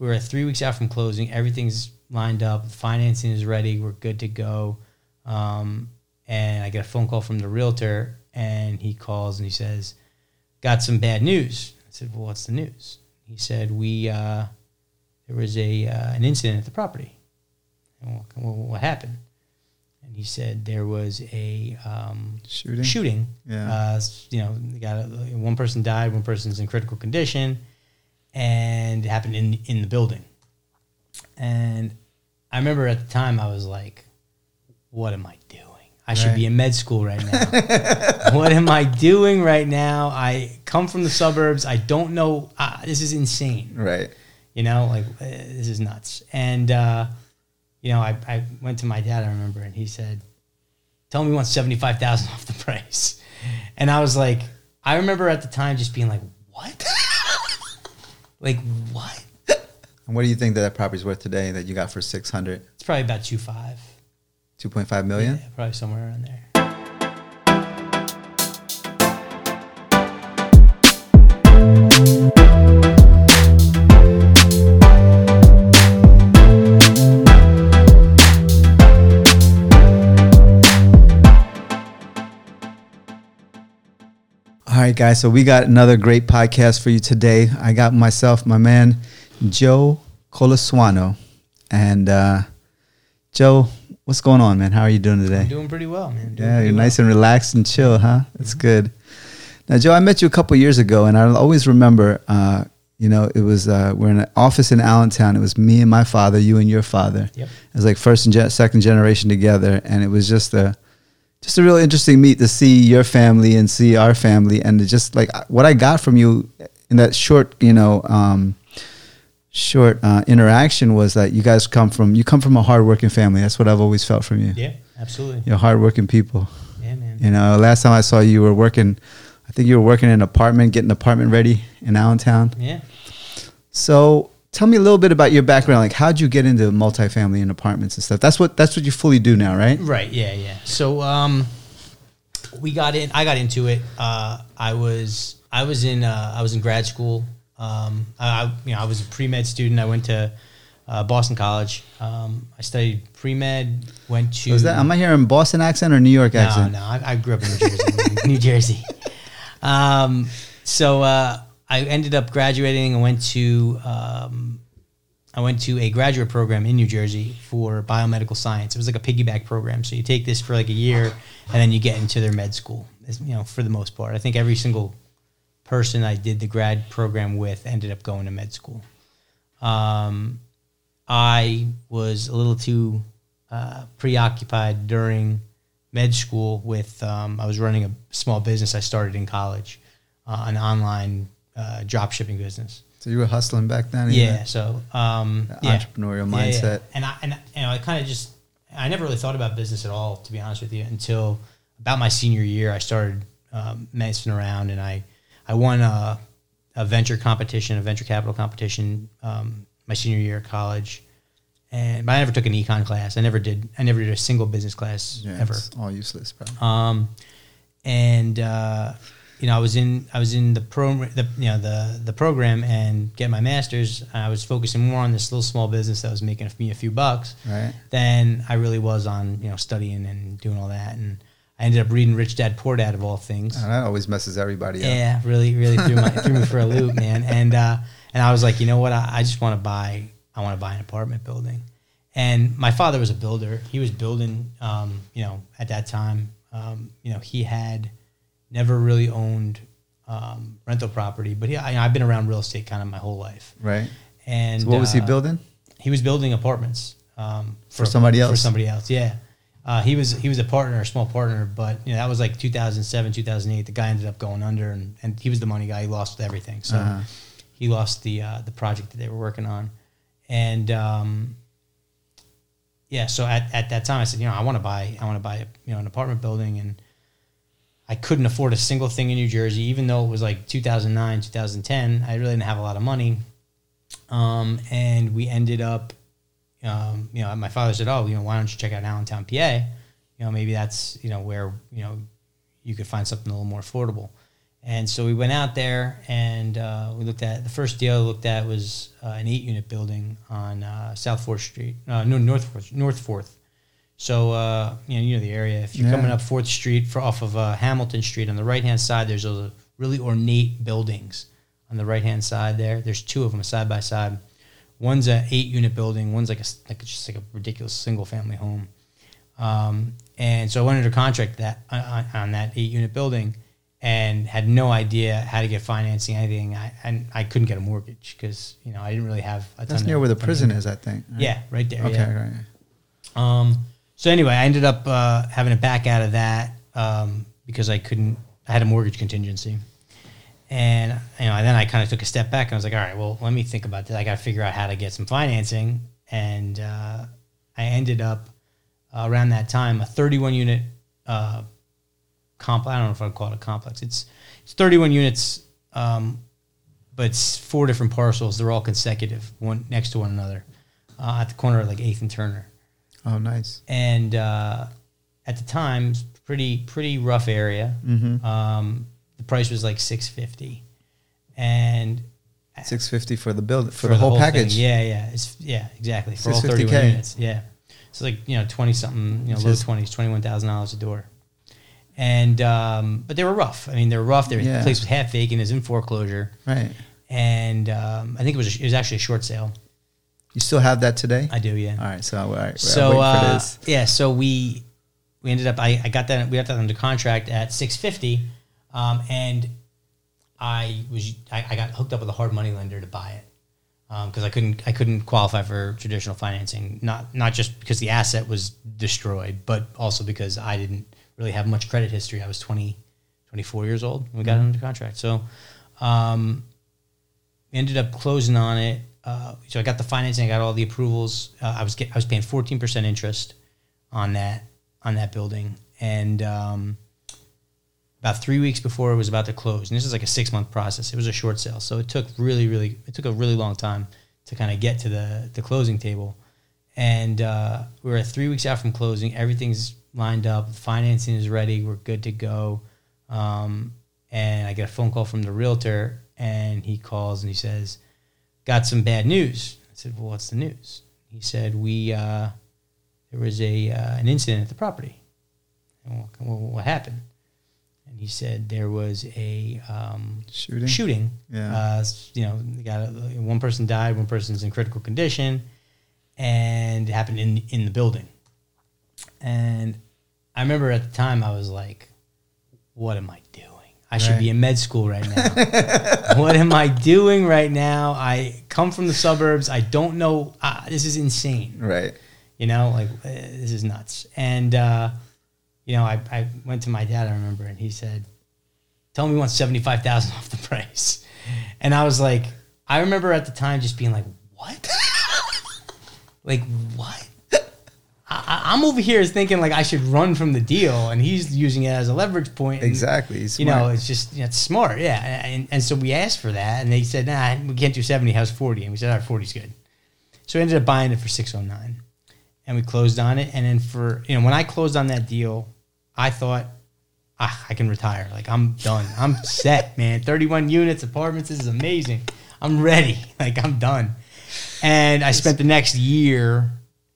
We were 3 weeks out from closing. Everything's lined up. Financing is ready. We're good to go. And I get a phone call from the realtor, and he calls and he says, got some bad news. I said, well, what's the news? He said, there was an incident at the property. And what happened? And he said there was a shooting. Yeah. One person died, one person's in critical condition, and it happened in the building. And I remember at the time I was like, what am I doing? I should be in med school right now. What am I doing right now? I come from the suburbs. I don't know. This is insane. Right. This is nuts. And, I went to my dad, I remember, and he said, tell him we want $75,000 off the price. And I was like, I remember at the time just being like, what? Like, what? And what do you think that property's worth today that you got for $600,000? It's probably about $2.5 million. 2.5 million? Yeah, probably somewhere around there. All right, guys, so we got another great podcast for you today. I got my man, Joe Colosuano. And Joe, what's going on, man? How are you doing today? I'm doing pretty well, man. Nice and relaxed and chill, huh? That's good. Now, Joe, I met you a couple years ago, and I always remember, it was we're in an office in Allentown. It was me and my father, you and your father. Yep. It was like first and second generation together, and it was just a real interesting meet to see your family and see our family, and just like what I got from you in that short interaction was that you guys come from a hardworking family. That's what I've always felt from you. Yeah, absolutely. You're hardworking people. Yeah, man. Last time I saw you were working, I think you were working in an apartment, getting an apartment ready in Allentown. Yeah. So tell me a little bit about your background. Like, how'd you get into multifamily and apartments and stuff? That's what you fully do now, right? Right. Yeah. Yeah. So I got into it. I was in grad school. I was a pre-med student. I went to Boston College. I studied pre-med, went to... Was that, am I hearing Boston accent or New York accent? No, I grew up in New Jersey. New Jersey. So I ended up graduating and went to a graduate program in New Jersey for biomedical science. It was like a piggyback program. So you take this for like a year and then you get into their med school, for the most part. I think every single person I did the grad program with ended up going to med school. I was a little too preoccupied during med school with, I was running a small business I started in college, an online drop shipping business. So you were hustling back then? Yeah. So entrepreneurial mindset. Yeah. I never really thought about business at all, to be honest with you, until about my senior year. I started messing around, and I won a venture capital competition my senior year of college. But I never took an econ class. I never did a single business class ever. It's all useless, probably. I was in the program and get my master's. I was focusing more on this little small business that was making me a few bucks than I really was on, studying and doing all that. And I ended up reading Rich Dad Poor Dad, of all things. Oh, that always messes everybody up. Yeah, really, really threw me for a loop, man. And I was like, you know what? I just want to buy an apartment building. And my father was a builder. He was building, at that time. He had never really owned rental property, but I've been around real estate kind of my whole life. Right. And so what was he building? He was building apartments for somebody else. For somebody else, yeah. He was a partner, a small partner, but that was like 2007, 2008. The guy ended up going under, and he was the money guy. He lost everything, so he lost the project that they were working on, and So at that time, I said, I want to buy an apartment building, and I couldn't afford a single thing in New Jersey, even though it was like 2009, 2010. I really didn't have a lot of money, and we ended up. My father said, why don't you check out Allentown, PA? Maybe that's, where, you could find something a little more affordable. And so we went out there, and we looked at, the first deal I looked at was an 8-unit building on South 4th Street, no, North 4th. So, you know the area. If you're coming up 4th Street off of Hamilton Street, on the right-hand side, there's those really ornate buildings on the right-hand side there. There's two of them side by side. One's an 8-unit building. One's like a ridiculous single-family home. And so I went under contract on that 8-unit building, and had no idea how to get financing, anything. I couldn't get a mortgage because, you know, I didn't really have a ton. That's near where the prison is, I think. Right? Yeah, right there. Okay, yeah. Right. So anyway, I ended up having to back out of that because I had a mortgage contingency. And, you know, then I kind of took a step back, and I was like, all right, well, let me think about this. I got to figure out how to get some financing. And I ended up, around that time, a 31-unit complex. I don't know if I'd call it a complex. It's 31 units, but it's 4 different parcels. They're all consecutive, one next to one another, at the corner of like 8th and Turner. Oh, nice. And at the time, it's pretty rough area. Mm-hmm. The price was like $650, and $650 for the build for the whole package. Thing. Yeah, exactly, for all 31 units. Yeah, it's like, you know, 20 something, you know, low 20s, $21,000 a door. And but they were rough. I mean, they're rough. The place was half vacant. It was in foreclosure. Right. And I think it was actually a short sale. You still have that today? I do. Yeah. All right. So for this. Yeah. So we ended up. I got that. We got that under contract at $650, and I got hooked up with a hard money lender to buy it because I couldn't qualify for traditional financing. Not just because the asset was destroyed, but also because I didn't really have much credit history. I was 24 years old when we got under contract. So ended up closing on it. So I got the financing, I got all the approvals. I was paying 14% interest on that building. And about 3 weeks before it was about to close, and this is like a 6-month process, it was a short sale. So it took really a really long time to kind of get to the closing table. And we were at 3 weeks out from closing. Everything's lined up, financing is ready, we're good to go. And I get a phone call from the realtor, and he calls and he says, "Got some bad news." I said, "Well, what's the news?" He said, there was an incident at the property." And what happened? And he said there was a shooting. Yeah. They got one person died, one person's in critical condition, and it happened in the building. And I remember at the time I was like, what am I doing? I should be in med school right now. What am I doing right now? I come from the suburbs. I don't know. This is insane. Right. You know, like this is nuts. And, you know, I went to my dad, I remember, and he said, "Tell me we want $75,000 off the price." And I was like, I remember at the time just being like, what? Like, what? I'm over here thinking like I should run from the deal, and he's using it as a leverage point. And, exactly. He's smart. You know, it's just, you know, it's smart. Yeah. And so we asked for that, and they said, "Nah, we can't do 70. How's 40?" And we said, "All right, 40's good." So we ended up buying it for 609, and we closed on it. And then when I closed on that deal, I thought, I can retire. Like, I'm done. I'm set, man. 31 units, apartments. This is amazing. I'm ready. Like, I'm done. And I spent the next year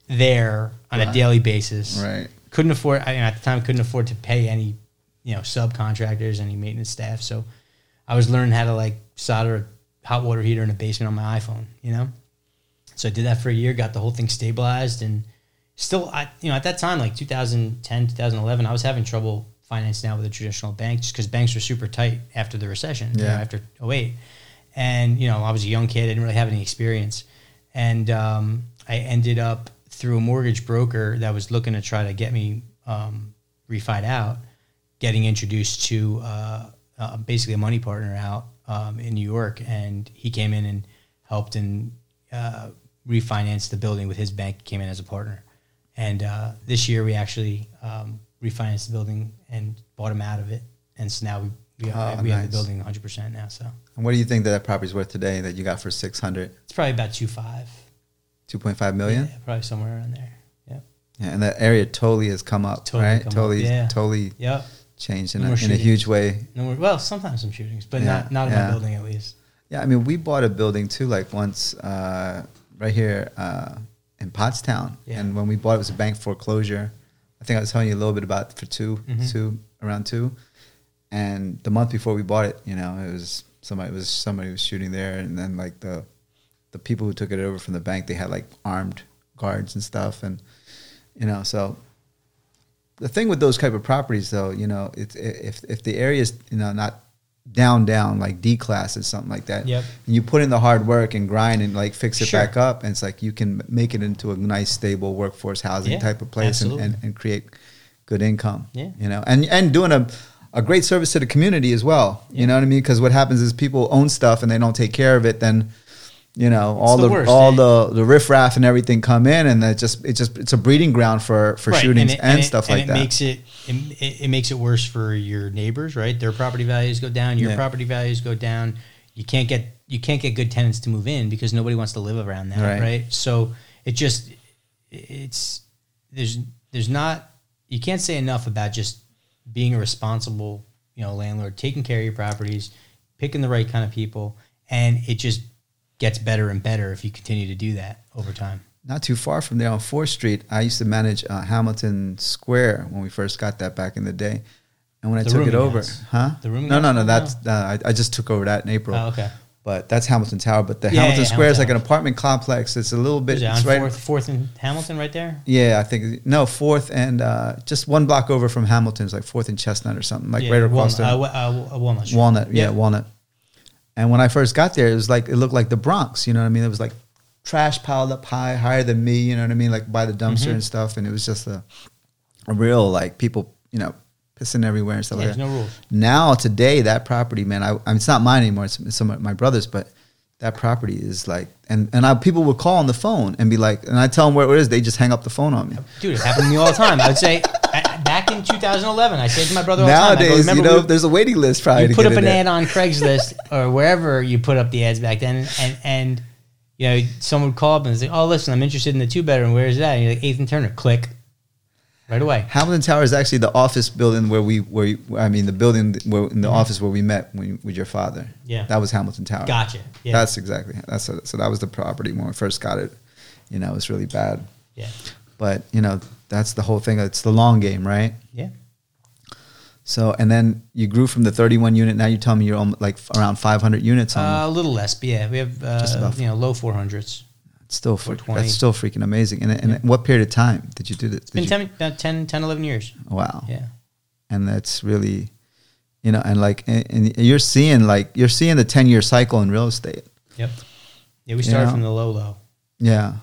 there on a daily basis. Right. Couldn't afford to pay any, you know, subcontractors, any maintenance staff. So I was learning how to like solder a hot water heater in a basement on my iPhone, you know? So I did that for a year, got the whole thing stabilized, and still, at that time, like 2010, 2011, I was having trouble financing out with a traditional bank just because banks were super tight after the recession, after 2008. And, you know, I was a young kid. I didn't really have any experience. And I ended up through a mortgage broker that was looking to try to get me refied out, getting introduced to basically a money partner out in New York. And he came in and helped and refinanced the building with his bank. He came in as a partner. And this year we actually refinanced the building and bought him out of it. And so now we have the building 100% now. So. And what do you think that property's worth today that you got for 600? It's probably about 2.5. 2.5 million? Yeah, probably somewhere around there. Yeah. Yeah, and that area totally has come up, right? Totally, yeah. Totally. Yep. changed in a huge way. No more, well, sometimes some shootings, but not in my building at least. Yeah, I mean, we bought a building too, like once right here in Pottstown. Yeah. And when we bought it, it was a bank foreclosure. I think I was telling you a little bit about for around two. And the month before we bought it, you know, it was somebody was shooting there, and then like the people who took it over from the bank, they had like armed guards and stuff, and you know, so the thing with those type of properties though, you know, it's if the area is, you know, not down like D class or something like that, yep, and you put in the hard work and grind and like fix it back up, and it's like you can make it into a nice stable workforce housing type of place and create good income, you know, and doing a great service to the community as well, you know what I mean, because what happens is people own stuff and they don't take care of it, then you know, all the riffraff and everything come in, and it's a breeding ground for shootings and stuff like that. It makes it worse for your neighbors, right? Their property values go down. Your property values go down. You can't get good tenants to move in because nobody wants to live around that, right? So you can't say enough about just being a responsible, you know, landlord, taking care of your properties, picking the right kind of people, and it just gets better and better if you continue to do that over time. Not too far from there on 4th Street, I used to manage Hamilton Square when we first got that back in the day. And when I took it over, The rooming house? No. That's I just took over that in April. Oh, okay. But that's Hamilton Tower. But the Hamilton Square is like an apartment complex. It's a little bit. Is it on 4th and Hamilton right there? Yeah, I think. No, 4th and just one block over from Hamilton is like 4th and Chestnut or something. Like right across the Walnut. Street. Walnut, Walnut. And when I first got there, it looked like the Bronx, you know what I mean? It was like trash piled up higher than me, you know what I mean? Like by the dumpster and stuff. And it was just a real, like, people, you know, pissing everywhere and stuff like that. There's no rules. Now, today, that property, man, I mean, it's not mine anymore. It's some of my brother's, but that property is like, and people would call on the phone and be like, and I tell them where it is. They just hang up the phone on me. Dude, it happened to me all the time. I would say, back in 2011, I say to my brother all the time. Nowadays, you know, there's a waiting list probably to get in there. You put up an ad on Craigslist or wherever you put up the ads back then, and you know, someone would call up and say, oh, listen, I'm interested in the 2-bedroom. Where is that? And you're like, 8th and Turner. Click. Right away. Hamilton Tower is actually the office building office where we met with your father. Yeah. That was Hamilton Tower. Gotcha. Yeah. That's exactly. So that was the property when we first got it. You know, it was really bad. Yeah. But, you know, that's the whole thing. It's the long game, right? Yeah. So, and then you grew from the 31 unit. Now you tell me you're like around 500 units. A little less, but yeah. We have, low 400s. That's still freaking amazing. And what period of time did you do that? It's been 10, 11 years. Wow. Yeah. And that's really, you know, and like, and you're seeing the 10-year cycle in real estate. Yep. Yeah. We started from the low. Yeah.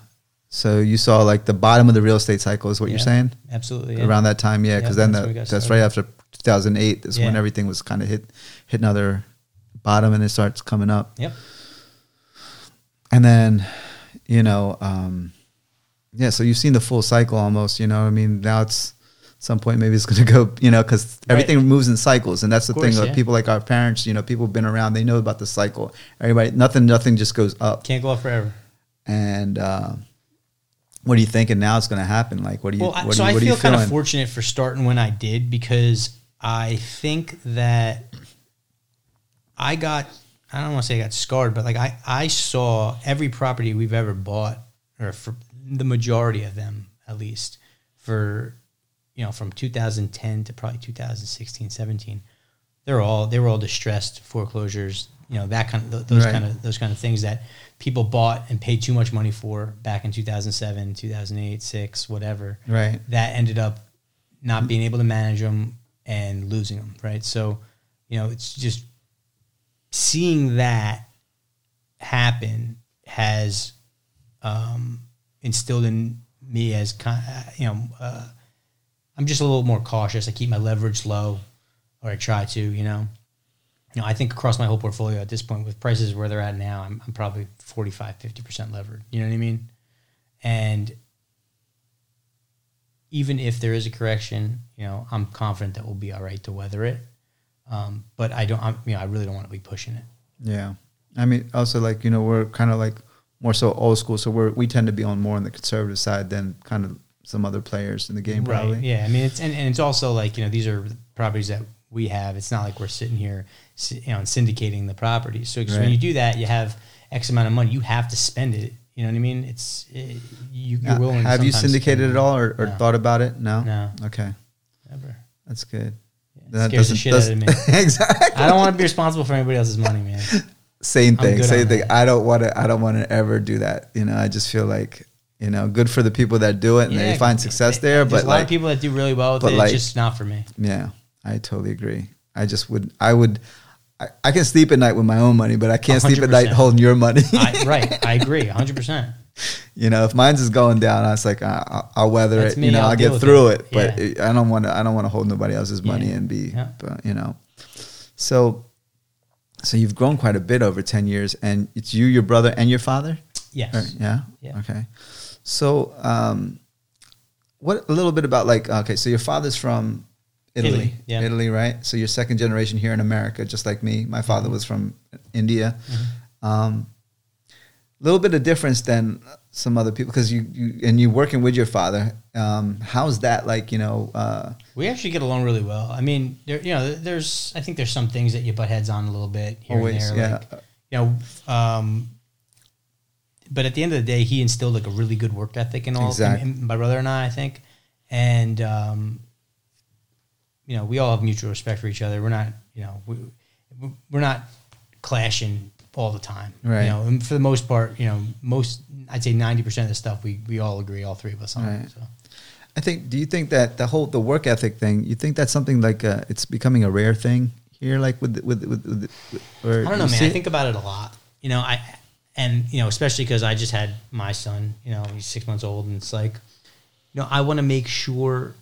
So you saw like the bottom of the real estate cycle is what you're saying? Absolutely. Yeah. Around that time. Yeah. Cause then that's right after 2008 is when everything was kind of hit another bottom and it starts coming up. Yep. And then, you know, so you've seen the full cycle almost, you know what I mean? Now it's at some point, maybe it's going to go, you know, because everything moves in cycles. And that's the thing. Like people like our parents, you know, people have been around, they know about the cycle. Everybody, nothing just goes up. Can't go up forever. And what are you thinking now is going to happen? Like, I feel kind of fortunate for starting when I did, because I think that I don't want to say I got scarred, but like I saw every property we've ever bought, or for the majority of them, at least, for, you know, from 2010 to probably 2016, 17, they were all distressed foreclosures, you know, that kind of, those kind of things that people bought and paid too much money for back in 2007, 2008, 2006, whatever. Right. That ended up not being able to manage them and losing them. Right. So, you know, it's just, seeing that happen has instilled in me as I'm just a little more cautious. I keep my leverage low, or I try to. You know, I think across my whole portfolio at this point, with prices where they're at now, I'm probably 45-50% levered. You know what I mean? And even if there is a correction, you know, I'm confident that we'll be all right to weather it. But I really don't want to be pushing it. Yeah. I mean, also like, you know, we're kind of like more so old school. So we tend to be on more on the conservative side than kind of some other players in the game, probably. Right. Yeah, I mean, it's and it's also like, you know, these are properties that we have. It's not like we're sitting here, you know, and syndicating the properties. So right. When you do that, you have X amount of money. You have to spend it. You know what I mean? You're willing. Have you syndicated it all or no. Thought about it? No. No. Okay. Never. That's good. Yeah, that scares the shit out of me. Exactly. I don't want to be responsible for anybody else's money, man. Same thing. I don't want to ever do that. You know, I just feel like, you know, good for the people that do it and they find success there. But there's a lot of people that do really well with it. It's just not for me. Yeah, I totally agree. I can sleep at night with my own money, but I can't 100%. Sleep at night holding your money. I agree. 100%. You know, if mine's is going down, I was like, I'll weather it. You know, I'll get through it. But I don't want to hold nobody else's money and be, you know, so you've grown quite a bit over 10 years, and it's you, your brother, and your father? Yes. Yeah? Okay. So what a little bit about so your father's from Italy. Yeah. Italy, right? So you're second generation here in America, just like me. My father was from India. Mm-hmm. Little bit of difference than some other people, because you're working with your father. How's that like? You know, we actually get along really well. I mean, I think there's some things that you butt heads on a little bit here and there. But at the end of the day, he instilled like a really good work ethic and all. Exactly. And my brother and I think, and you know, we all have mutual respect for each other. We're not, you know, we're not clashing all the time, right? You know, and for the most part, you know, I'd say 90% of the stuff we all agree, all three of us on. Right. So, I think. Do you think that the work ethic thing? You think that's something like it's becoming a rare thing here, like or I don't know, man. I think about it a lot. You know, especially because I just had my son. You know, he's 6 months old, and it's like, you know, I want to make sure,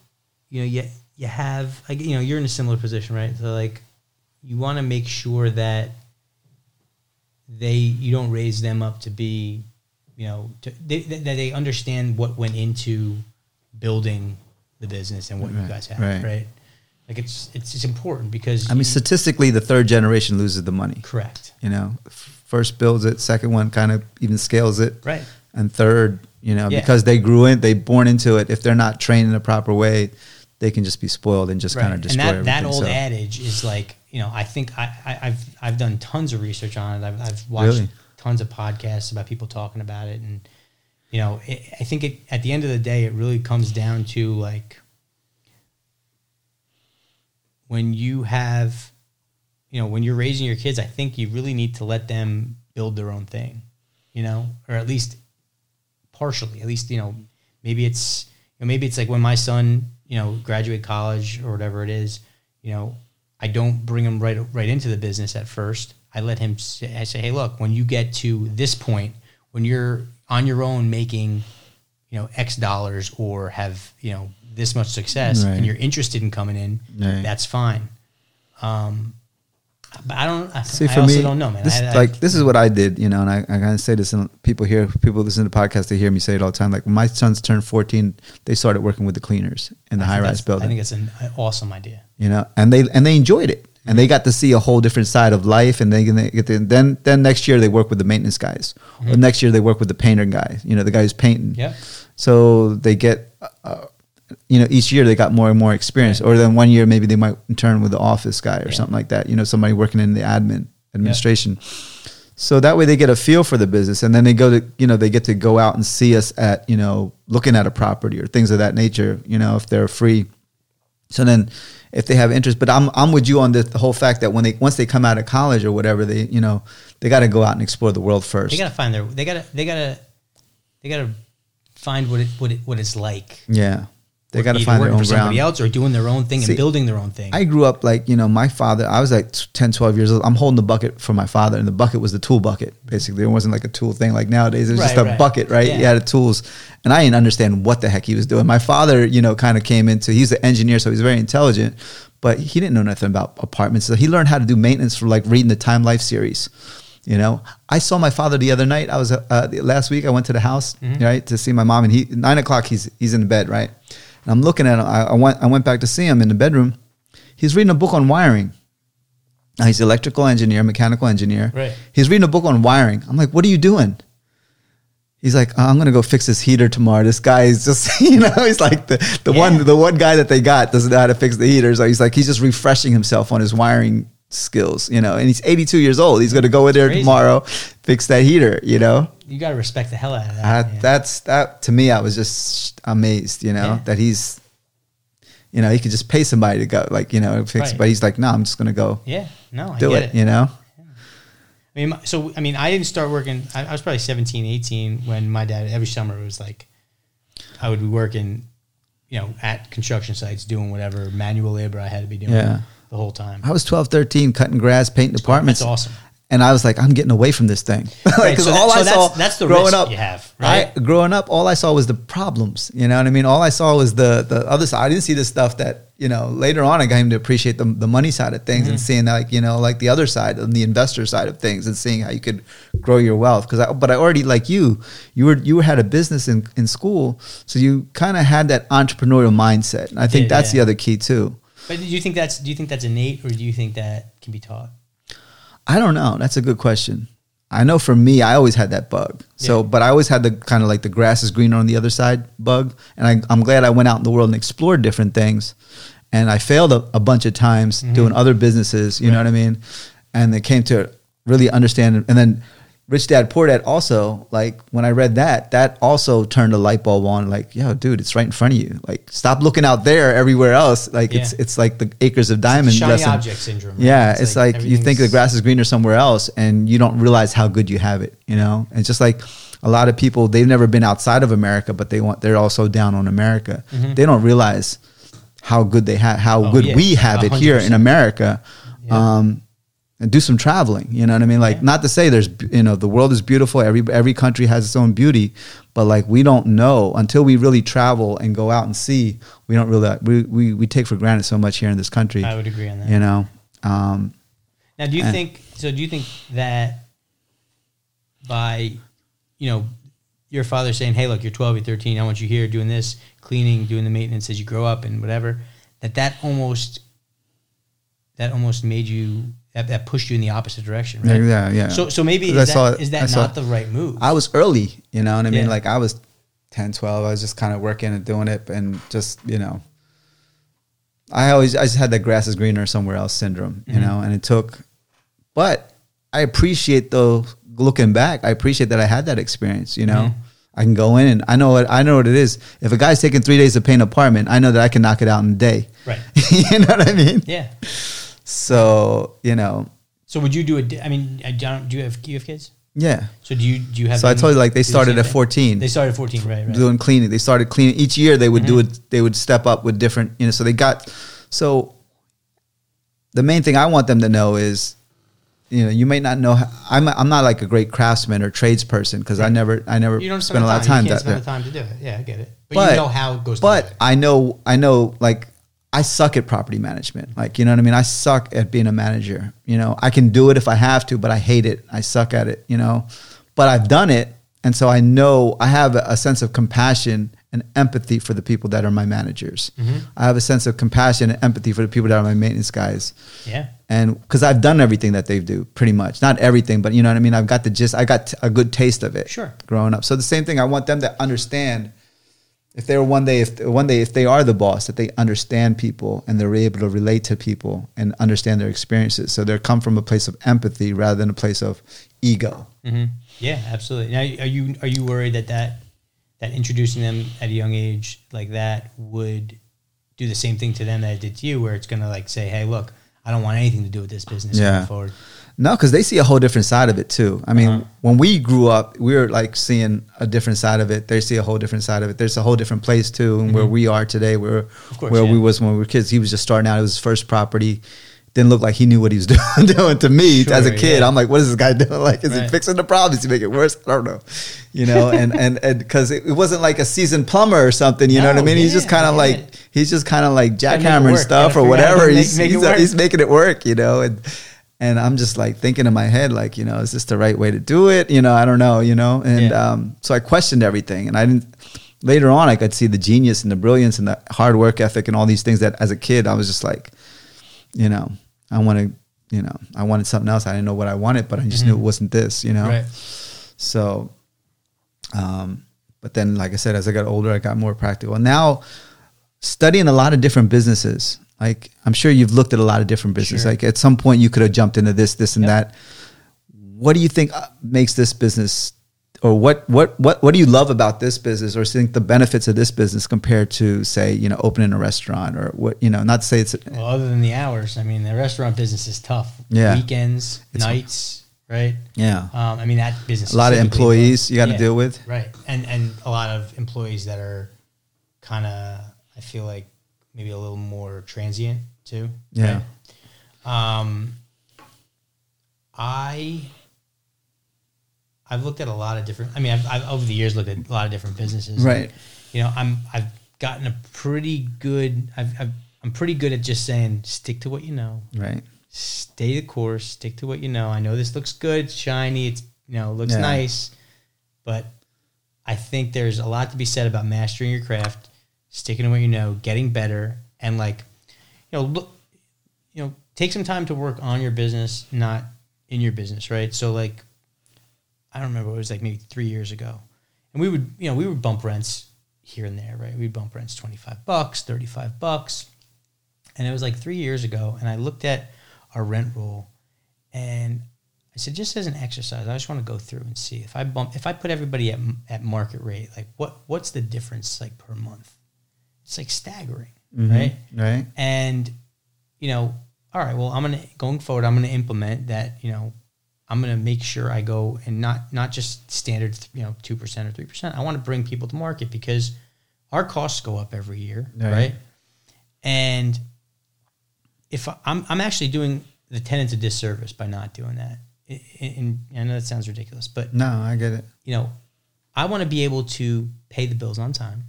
you know, you have, like, you know, you're in a similar position, right? So like, you want to make sure that you don't raise them up to be, you know, that they understand what went into building the business and what you guys have, right? Like it's important, because statistically, the third generation loses the money. Correct. You know, first builds it, second one kind of even scales it, right? And third, you know, because they grew in, they born into it. If they're not trained in the proper way, they can just be spoiled and just kind of destroy everything. And that old adage is like, you know, I think I've done tons of research on it. I've watched tons of podcasts about people talking about it, and you know, I think at the end of the day, it really comes down to like, when you have, you know, when you're raising your kids, I think you really need to let them build their own thing, you know, or at least partially. At least, you know, maybe it's like when my son, you know, graduate college or whatever it is, you know, I don't bring him right into the business at first. I let him say, hey, look, when you get to this point, when you're on your own making, you know, X dollars or have, you know, this much success and you're interested in coming in, that's fine. But I don't, don't know, man. This is what I did, you know, and I kind of say this, and people listen to the podcast, they hear me say it all the time. Like, when my sons turned 14, they started working with the cleaners in the high-rise building. I think it's an awesome idea. You know, and they enjoyed it, and they got to see a whole different side of life. And then next year they work with the maintenance guys, or next year they work with the painter guy. You know, the guy who's painting. Yeah. So they get, you know, each year they got more and more experience. Right. Or then one year maybe they might turn with the office guy or something like that. You know, somebody working in the administration. Yeah. So that way they get a feel for the business, and then they go to, you know, they get to go out and see us at, you know, looking at a property or things of that nature, you know, if they're free. So then if they have interest, but I'm with you on the whole fact that once they come out of college or whatever, they, you know, they got to go out and explore the world first. They got to find they got to find what it's like. Yeah. They got to find their own ground. Somebody else or doing their own thing and building their own thing. I grew up like, you know, my father, I was like 10, 12 years old. I'm holding the bucket for my father, and the bucket was the tool bucket, basically. It wasn't like a tool thing like nowadays. It was just a bucket, right? Yeah. He had the tools, and I didn't understand what the heck he was doing. My father, you know, kind of came into, he's an engineer, so he's very intelligent, but he didn't know nothing about apartments. So he learned how to do maintenance from like reading the Time Life series. You know, I saw my father the other night. I was, last week I went to the house, right, to see my mom, and 9 o'clock, he's in bed, right? I'm looking at him. I went back to see him in the bedroom. He's reading a book on wiring. Now, he's an electrical engineer, mechanical engineer. Right. He's reading a book on wiring. I'm like, what are you doing? he's like, oh, I'm going to go fix this heater tomorrow. This guy is just, you know, he's like the one guy that they got doesn't know how to fix the heater. So he's like, he's just refreshing himself on his wiring skills, you know, and he's 82 years old. He's going to go in there tomorrow, fix that heater, you know. You got to respect the hell out of that. That to me, I was just amazed, you know, that he's, you know, he could just pay somebody to go, like, you know, fix it. But he's like, no, I'm just going to go. Yeah, no, I do get it. You know. I mean, so, I mean, I didn't start working, I was probably 17, 18 when my dad, every summer, it was like, I would be working, you know, at construction sites, doing whatever manual labor I had to be doing the whole time. I was 12, 13, cutting grass, painting apartments. That's awesome. And I was like, I'm getting away from this thing. Because right, so all that's the growing up, you have, right? Growing up, all I saw was the problems, you know what I mean? All I saw was the other side. I didn't see the stuff that, you know, later on, I got him to appreciate the money side of things and seeing that, like, you know, like the other side and the investor side of things and seeing how you could grow your wealth. But I already, like you had a business in school, so you kind of had that entrepreneurial mindset. And I think that's the other key too. But do you think that's innate, or do you think that can be taught? I don't know. That's a good question. I know for me, I always had that bug. So, but I always had the kind of like the grass is greener on the other side bug. And I'm glad I went out in the world and explored different things. And I failed a bunch of times doing other businesses, you know what I mean? And it came to really understand. And then Rich Dad Poor Dad also, like when I read that also turned a light bulb on, like, yo, dude, it's right in front of you. Like, stop looking out there everywhere else. Like it's like the acres of diamond. It's like shiny object syndrome. Right? Yeah. It's like you think the grass is greener somewhere else and you don't realize how good you have it, you know? And it's just like a lot of people, they've never been outside of America, but they're also down on America. Mm-hmm. They don't realize how good they have, we have 100%. It here in America. Yeah. And do some traveling, you know what I mean? Like, not to say there's, you know, the world is beautiful. Every country has its own beauty, but like, we don't know until we really travel and go out and see. We don't really, we take for granted so much here in this country. I would agree on that. You know? Now, do you think that by, you know, your father saying, hey, look, you're 12, you're 13, I want you here doing this, cleaning, doing the maintenance as you grow up and whatever, that almost made you, that pushed you in the opposite direction, right? Yeah. So maybe is that not the right move? I was early, you know what I mean? Yeah. Like I was 10, 12. I was just kind of working and doing it and just, you know, I just had that grass is greener somewhere else syndrome, you know, and but I appreciate though, looking back, I appreciate that I had that experience, you know? Mm-hmm. I can go in and I know what it is. If a guy's taking 3 days to paint an apartment, I know that I can knock it out in a day. Right. You know what I mean? Yeah. So, you know. So would you do it? I mean, do you have kids? Yeah. So do you have? So I told you, like, they started at 14. They started at 14, right? Doing cleaning. They started cleaning each year. They would do it. They would step up with different, you know. So the main thing I want them to know is, you know, you may not know. I'm not like a great craftsman or tradesperson because I never spent a lot of time. You can't spend the time to do it. Yeah, I get it. But you know how it goes. But I know like. I suck at property management. Like, you know what I mean? I suck at being a manager. You know, I can do it if I have to, but I hate it. I suck at it, you know, but I've done it. And so I know I have a sense of compassion and empathy for the people that are my managers. Mm-hmm. I have a sense of compassion and empathy for the people that are my maintenance guys. Yeah. And because I've done everything that they do pretty much, not everything, but you know what I mean? I've got the gist. I got a good taste of it growing up. So the same thing, I want them to understand. If they are the boss, that they understand people and they're able to relate to people and understand their experiences. So they come from a place of empathy rather than a place of ego. Mm-hmm. Yeah, absolutely. Now, are you worried that introducing them at a young age like that would do the same thing to them that it did to you, where it's going to like say, hey, look, I don't want anything to do with this business going forward? No, because they see a whole different side of it too. I mean, when we grew up, we were like seeing a different side of it. They see a whole different side of it. There's a whole different place too, and where we are today, where we was when we were kids. He was just starting out. It was his first property. Didn't look like he knew what he was doing to me as a kid. Yeah. I'm like, what is this guy doing? Like, is he fixing the problem? Is he making it worse? I don't know. You know, and because it wasn't like a seasoned plumber or something. You know what I mean? Yeah, he's just kind of like jackhammering stuff or whatever. He's making it work. You know, and I'm just like thinking in my head, like, you know, is this the right way to do it? You know, I don't know, you know? And so I questioned everything. And later on, I could see the genius and the brilliance and the hard work ethic and all these things that as a kid, I was just like, you know, I wanted something else. I didn't know what I wanted, but I just knew it wasn't this, you know? Right. So But then, like I said, as I got older, I got more practical. Now, studying a lot of different businesses, like I'm sure you've looked at a lot of different businesses. Sure. Like at some point you could have jumped into this and that. What do you think makes this business, or what do you love about this business, or think the benefits of this business compared to, say, opening a restaurant, or what, not to say it's... Well, other than the hours, I mean, the restaurant business is tough. Yeah. Weekends, nights, right? Yeah. I mean, that business... A lot of employees you got to deal with. Right. And a lot of employees that are kind of, I feel like, maybe a little more transient too. Yeah. Right? I've looked at a lot of different, I mean, I've over the years looked at a lot of different businesses. Right. And, I've gotten a pretty good, I'm pretty good at just saying, stick to what you know. Right. Stay the course, stick to what you know. I know this looks good, it's shiny, it's, looks nice, but I think there's a lot to be said about mastering your craft, sticking to what you know, getting better, and take some time to work on your business, not in your business. Right. So I don't remember, it was maybe 3 years ago. And we would bump rents here and there, right? We'd bump rents $25, $35. And it was 3 years ago. And I looked at our rent roll and I said, just as an exercise, I just want to go through and see if I put everybody at market rate, what's the difference per month? It's staggering, mm-hmm. right? Right. And, all right, well, going forward, I'm going to implement that, I'm going to make sure I go and not just standard, 2% or 3%. I want to bring people to market because our costs go up every year, right? And if I'm actually doing the tenants a disservice by not doing that. And I know that sounds ridiculous, but... No, I get it. I want to be able to pay the bills on time.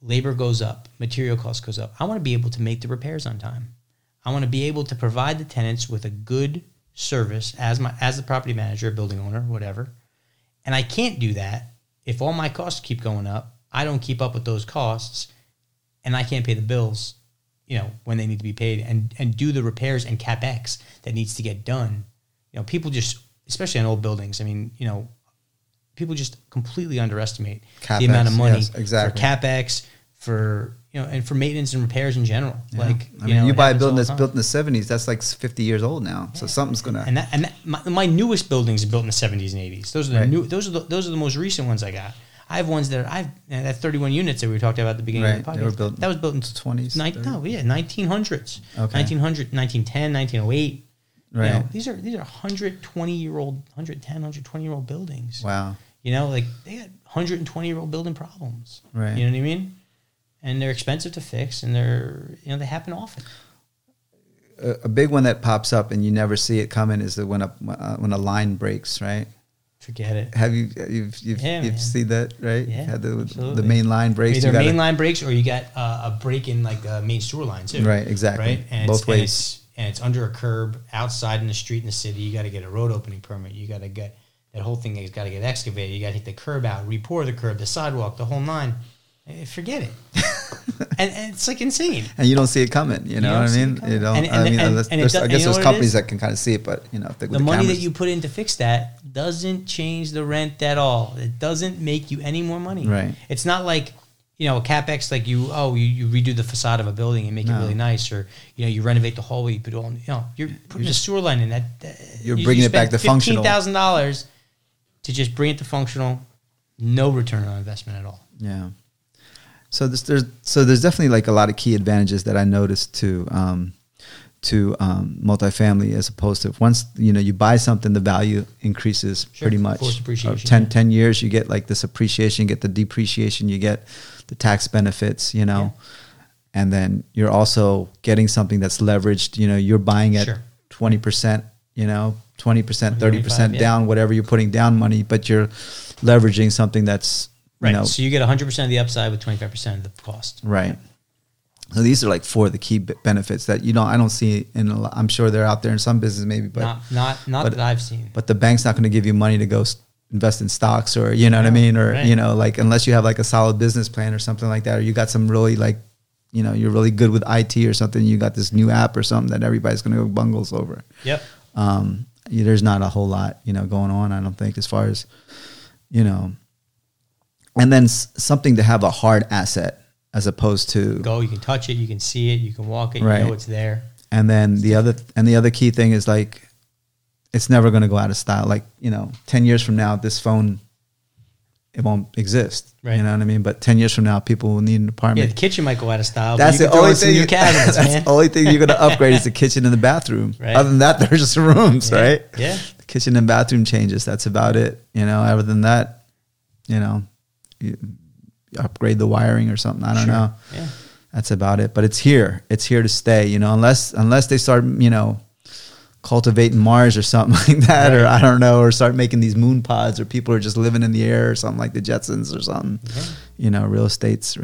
Labor goes up. Material cost goes up. I want to be able to make the repairs on time. I want to be able to provide the tenants with a good service as the property manager, building owner, whatever. And I can't do that if all my costs keep going up. I don't keep up with those costs and I can't pay the bills, when they need to be paid and do the repairs and CapEx that needs to get done. People just, especially on old buildings, I mean, people just completely underestimate CapEx, the amount of money for CapEx, for and for maintenance and repairs in general. You buy a building that's built in the 70s, that's 50 years old now. Yeah. So something's gonna... my newest buildings are built in the 70s and 80s. Those are the new. Those are the most recent ones I got. I have ones that 31 units that we talked about at the beginning of the podcast. They were built, that was built in the 20s. 1900s. Okay. 1900, 1910, 1908. Right. These are 120-year-old buildings. Wow. They got 120-year-old building problems. Right. You know what I mean? And they're expensive to fix, and they're they happen often. A big one that pops up and you never see it coming is that when a line breaks, right? Forget it. Have you've seen that, right? Yeah, had the main line breaks. Either main line breaks, or you got a break in a main sewer line too. Right, exactly. Right, and both ways. And it's under a curb, outside in the street in the city. You got to get a road opening permit. You got to get that whole thing has got to get excavated. You got to take the curb out, re-pour the curb, the sidewalk, the whole nine. Forget it. and it's insane. And you don't see it coming, you know what I mean? I guess there's companies that can kind of see it, but if they, with the money that you put in to fix that doesn't change the rent at all. It doesn't make you any more money. Right. It's not a CapEx you redo the facade of a building and make it really nice, or you renovate the hallway, you put all you're putting a sewer line in that. You're bringing it back to functional. $15,000 to just bring it to functional, no return on investment at all. Yeah. So there's definitely a lot of key advantages that I noticed to multifamily, as opposed to once you buy something, the value increases pretty much. Forced appreciation. 10 years you get this appreciation, you get the depreciation, you get the tax benefits, and then you're also getting something that's leveraged. You're buying at 20%, 20%, 30% down, whatever you're putting down money, but you're leveraging something that's... Right, so you get 100% of the upside with 25% of the cost. Right. So these are four of the key benefits that I don't see in a lot. I'm sure they're out there in some business maybe, but not that I've seen. But the bank's not going to give you money to go invest in stocks, or what I mean, or unless you have a solid business plan or something like that, or you got some really you're really good with IT or something. You got this new app or something that everybody's going to go bungles over. Yep. There's not a whole lot going on, I don't think, as far as and then something to have a hard asset as opposed to go. You can touch it, you can see it, you can walk it, right. You know it's there. And then the other key thing is like, it's never going to go out of style. Like, 10 years from now, this phone, it won't exist. Right. You know what I mean? But 10 years from now, people will need an apartment. Yeah, the kitchen might go out of style. That's the only thing you're going to upgrade is the kitchen and the bathroom. Right. Other than that, they're just rooms, yeah. Right? Yeah. The kitchen and bathroom changes. That's about it. Other than that, you upgrade the wiring or something. I don't know. Yeah. That's about it. But it's here. It's here to stay, unless they start, cultivating Mars or something like that, right. Or I don't know, or start making these moon pods, or people are just living in the air or something like the Jetsons or something. Yeah. Real estate's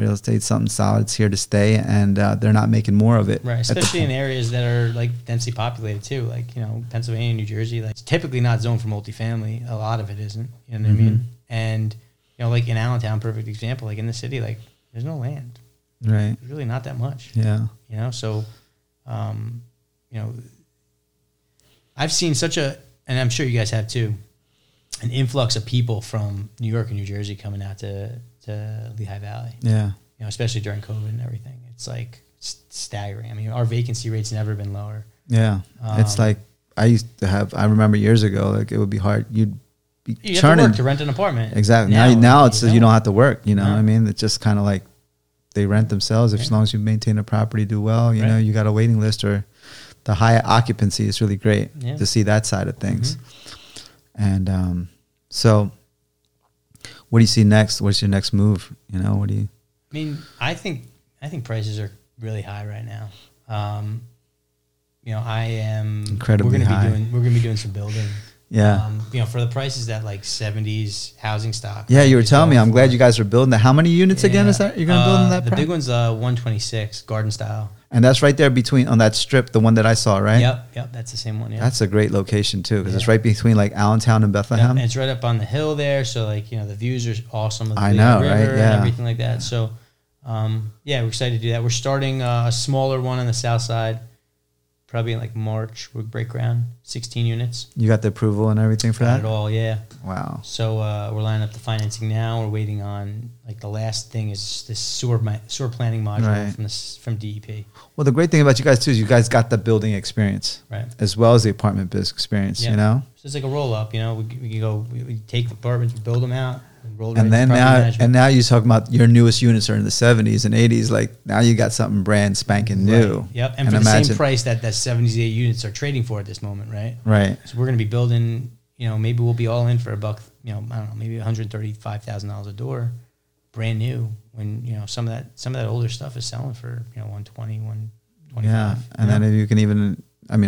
something solid. It's here to stay, and they're not making more of it. Right, especially in areas that are like densely populated too, like Pennsylvania, New Jersey. Like it's typically not zoned for multifamily. A lot of it isn't. You know what mm-hmm. I mean? And like in Allentown, perfect example. Like in the city, like there's no land. Right. There's really not that much. Yeah. So, I've seen and I'm sure you guys have too, an influx of people from New York and New Jersey coming out to Lehigh Valley. Yeah. Especially during COVID and everything. It's like staggering. I mean, our vacancy rate's never been lower. Yeah. It's like I remember years ago, like it would be hard. You'd have to work to rent an apartment. Exactly. Now it's you don't have to work, right. What I mean? It's just kind of like they rent themselves. Right. As long as you maintain the property, do well, you right. know, you got a waiting list or... The high occupancy is really great to see that side of things. Mm-hmm. And so what do you see next? What's your next move? I think prices are really high right now. I am incredibly high. We're going to be doing some building. Yeah. For the prices that like 70s housing stock. Yeah, you were telling me. I'm glad you guys are building that. How many units again is that you're going to build in that? The big one's 126 garden style. And that's right there on that strip, the one that I saw, right? Yep, that's the same one. Yeah. That's a great location too, because it's right between like Allentown and Bethlehem. Yep, and it's right up on the hill there, so like the views are awesome. I know, river, right? Yeah, and everything like that. So, we're excited to do that. We're starting a smaller one on the south side, probably in like March. We'll break ground, 16 units. You got the approval and everything for that? Not at all, yeah. Wow. So we're lining up the financing now. We're waiting on the last thing is this sewer planning module from DEP. Well, the great thing about you guys too is you guys got the building experience, right? As well as the apartment biz experience, So it's like a roll up, We can go, we take apartments, we build them out, and roll them. And then now you're talking about your newest units are in the '70s and eighties. Like now you got something brand spanking new. Right. Yep, and for the same price that '78 units are trading for at this moment, right? Right. So we're going to be building. Maybe we'll be all in for a buck. I don't know, maybe $135,000 a door. Brand new, when some of that older stuff is selling for $120, $125. Yeah, and then if you can even,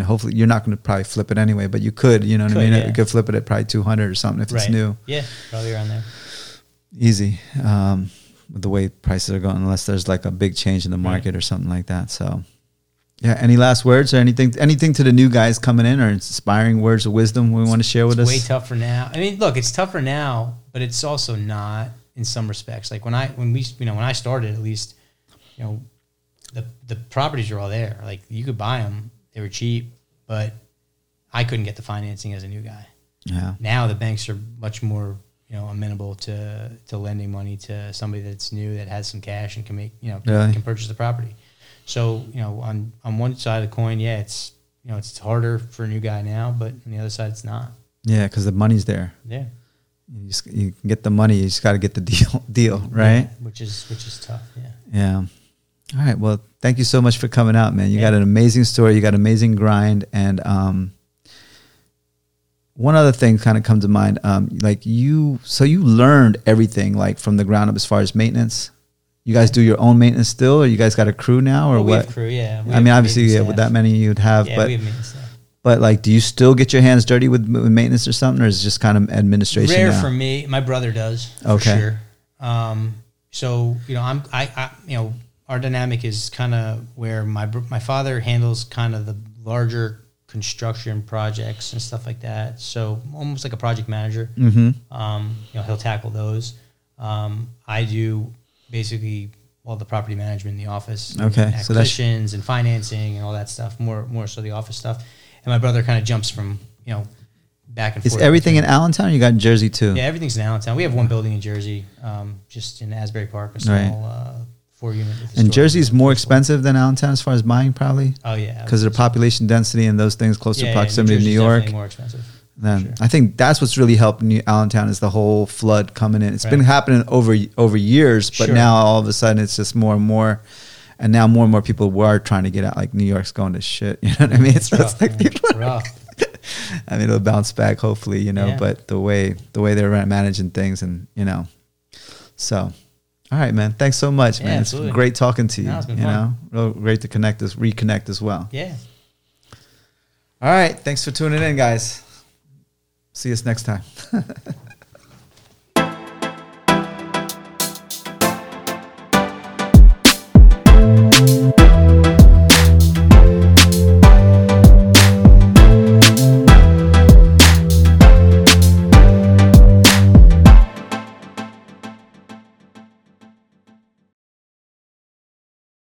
hopefully you're not going to probably flip it anyway, but you could, what I mean? Yeah. You could flip it at probably $200 or something if it's new. Yeah, probably around there. Easy, with the way prices are going, unless there's like a big change in the market or something like that. So, yeah. Any last words or anything to the new guys coming in, or inspiring words of wisdom we want to share with us? Way tougher now. Look, it's tougher now, but it's also not. In some respects, like when I started, at least, the properties were all there. Like you could buy them, they were cheap, but I couldn't get the financing as a new guy. Yeah. Now the banks are much more, amenable to lending money to somebody that's new, that has some cash and can make, can purchase the property. So, on one side of the coin, it's, it's harder for a new guy now, but on the other side, it's not. Yeah. 'Cause the money's there. Yeah. You can get the money. You just got to get the deal, right? Yeah, which is tough. Yeah. Yeah. All right. Well, thank you so much for coming out, man. You got an amazing story. You got an amazing grind. And one other thing kind of comes to mind. You learned everything from the ground up as far as maintenance. You guys do your own maintenance still, or you guys got a crew now, or what? We have crew. Yeah. Obviously, with that many, you'd have. Yeah, but we have maintenance staff. But do you still get your hands dirty with maintenance or something, or is it just kind of administration? Rare now? For me, my brother does. Okay. For sure. Our dynamic is kind of where my father handles kind of the larger construction projects and stuff like that. So almost like a project manager. Mm-hmm. He'll tackle those. I do basically all the property management in the office. Okay. And acquisitions and financing and all that stuff. More so the office stuff. And my brother kind of jumps from, back and forth. Is everything in Allentown, or you got in Jersey too? Yeah, everything's in Allentown. We have one building in Jersey, just in Asbury Park, a small four-unit. And Jersey's more expensive than Allentown as far as buying, probably? Oh, yeah. Because of the population density and those things, closer proximity to New York. Definitely more expensive. Sure. I think that's what's really helped Allentown is the whole flood coming in. It's been happening over years, but now all of a sudden it's just more and more. And now more and more people were trying to get out. Like New York's going to shit. You know what I mean? It's rough, like people rough. I mean, it'll bounce back hopefully, you know, but the way they're managing things and, you know, so. All right, man. Thanks so much, man. Absolutely. It's been great talking to you. No, it's been fun. You know, great to reconnect as well. Yeah. All right. Thanks for tuning in, guys. See us next time.